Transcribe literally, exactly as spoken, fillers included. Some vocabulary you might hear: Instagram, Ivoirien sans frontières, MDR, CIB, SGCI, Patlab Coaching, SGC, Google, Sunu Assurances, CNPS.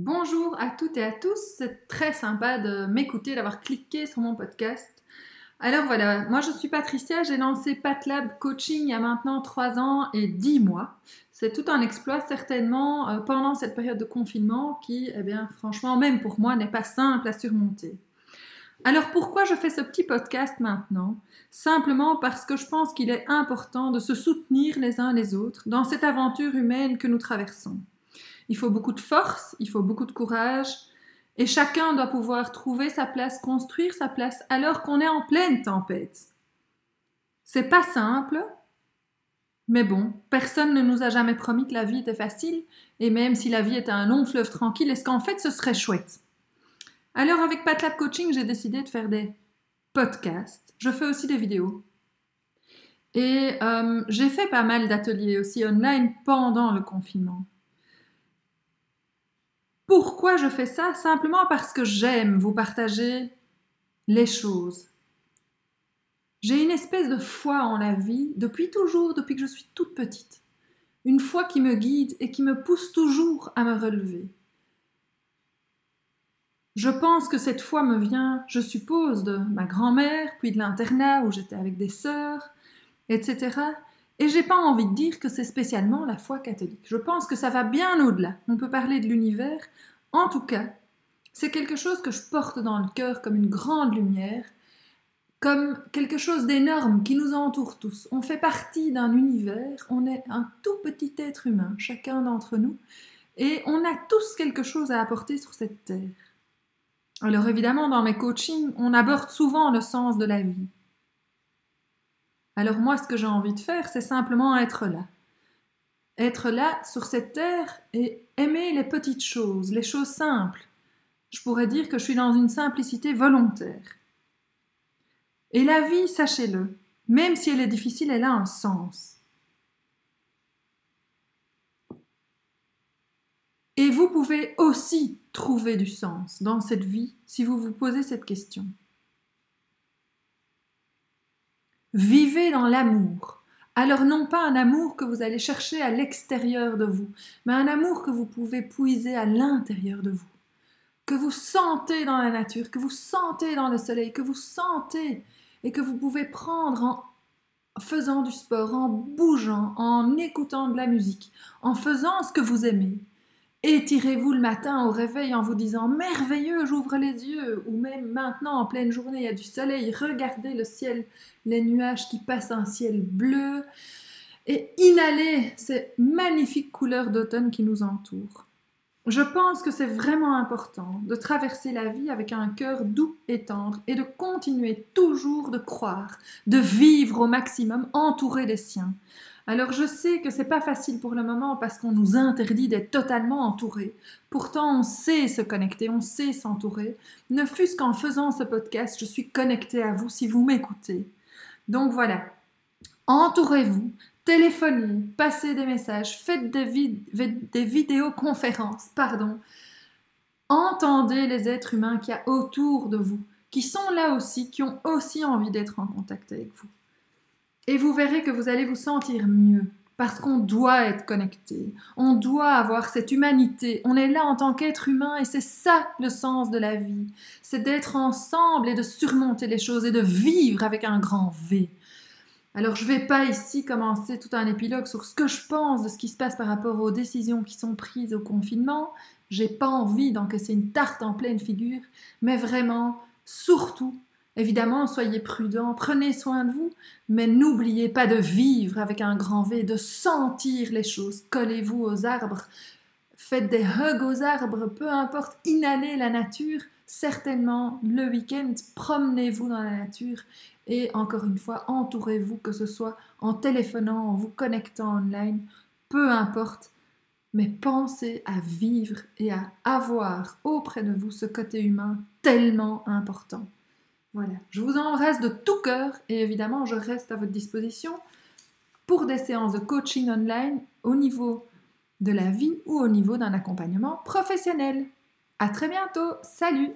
Bonjour à toutes et à tous, c'est très sympa de m'écouter, d'avoir cliqué sur mon podcast. Alors voilà, moi je suis Patricia, j'ai lancé Patlab Coaching il y a maintenant trois ans et dix mois. C'est tout un exploit certainement euh, pendant cette période de confinement qui, eh bien franchement, même pour moi, n'est pas simple à surmonter. Alors pourquoi je fais ce petit podcast maintenant ? Simplement parce que je pense qu'il est important de se soutenir les uns les autres dans cette aventure humaine que nous traversons. Il faut beaucoup de force, il faut beaucoup de courage et chacun doit pouvoir trouver sa place, construire sa place alors qu'on est en pleine tempête. C'est pas simple, mais bon, personne ne nous a jamais promis que la vie était facile et même si la vie était un long fleuve tranquille, est-ce qu'en fait ce serait chouette ? Alors avec Patlab Coaching, j'ai décidé de faire des podcasts, je fais aussi des vidéos. Et euh, j'ai fait pas mal d'ateliers aussi online pendant le confinement. Pourquoi je fais ça ? Simplement parce que j'aime vous partager les choses. J'ai une espèce de foi en la vie, depuis toujours, depuis que je suis toute petite. Une foi qui me guide et qui me pousse toujours à me relever. Je pense que cette foi me vient, je suppose, de ma grand-mère, puis de l'internat où j'étais avec des sœurs, et cetera. Et j'ai pas envie de dire que c'est spécialement la foi catholique. Je pense que ça va bien au-delà. On peut parler de l'univers. En tout cas, c'est quelque chose que je porte dans le cœur comme une grande lumière, comme quelque chose d'énorme qui nous entoure tous. On fait partie d'un univers, on est un tout petit être humain, chacun d'entre nous, et on a tous quelque chose à apporter sur cette terre. Alors évidemment, dans mes coachings, on aborde souvent le sens de la vie. Alors moi, ce que j'ai envie de faire, c'est simplement être là. Être là sur cette terre et aimer les petites choses, les choses simples. Je pourrais dire que je suis dans une simplicité volontaire. Et la vie, sachez-le, même si elle est difficile, elle a un sens. Et vous pouvez aussi trouver du sens dans cette vie si vous vous posez cette question. Vivez dans l'amour. Alors non pas un amour que vous allez chercher à l'extérieur de vous, mais un amour que vous pouvez puiser à l'intérieur de vous, que vous sentez dans la nature, que vous sentez dans le soleil, que vous sentez et que vous pouvez prendre en faisant du sport, en bougeant, en écoutant de la musique, en faisant ce que vous aimez. Étirez-vous le matin au réveil en vous disant « merveilleux, j'ouvre les yeux » ou même maintenant en pleine journée, il y a du soleil, regardez le ciel, les nuages qui passent, un ciel bleu et inhalez ces magnifiques couleurs d'automne qui nous entourent. Je pense que c'est vraiment important de traverser la vie avec un cœur doux et tendre et de continuer toujours de croire, de vivre au maximum entouré des siens. Alors je sais que c'est pas facile pour le moment parce qu'on nous interdit d'être totalement entourés. Pourtant on sait se connecter, on sait s'entourer. Ne fût-ce qu'en faisant ce podcast, je suis connectée à vous si vous m'écoutez. Donc voilà, entourez-vous, téléphonez, passez des messages, faites des, vid- des vidéoconférences, pardon. Entendez les êtres humains qu'il y a autour de vous, qui sont là aussi, qui ont aussi envie d'être en contact avec vous. Et vous verrez que vous allez vous sentir mieux, parce qu'on doit être connecté, on doit avoir cette humanité, on est là en tant qu'être humain et c'est ça le sens de la vie, c'est d'être ensemble et de surmonter les choses et de vivre avec un grand V. Alors je ne vais pas ici commencer tout un épilogue sur ce que je pense de ce qui se passe par rapport aux décisions qui sont prises au confinement, j'ai pas envie d'encaisser une tarte en pleine figure, mais vraiment, surtout, évidemment, soyez prudents, prenez soin de vous, mais n'oubliez pas de vivre avec un grand V, de sentir les choses. Collez-vous aux arbres, faites des hugs aux arbres, peu importe, inhalez la nature. Certainement, le week-end, promenez-vous dans la nature et encore une fois, entourez-vous, que ce soit en téléphonant, en vous connectant online, peu importe. Mais pensez à vivre et à avoir auprès de vous ce côté humain tellement important. Voilà, je vous embrasse de tout cœur et évidemment, je reste à votre disposition pour des séances de coaching online au niveau de la vie ou au niveau d'un accompagnement professionnel. À très bientôt, salut!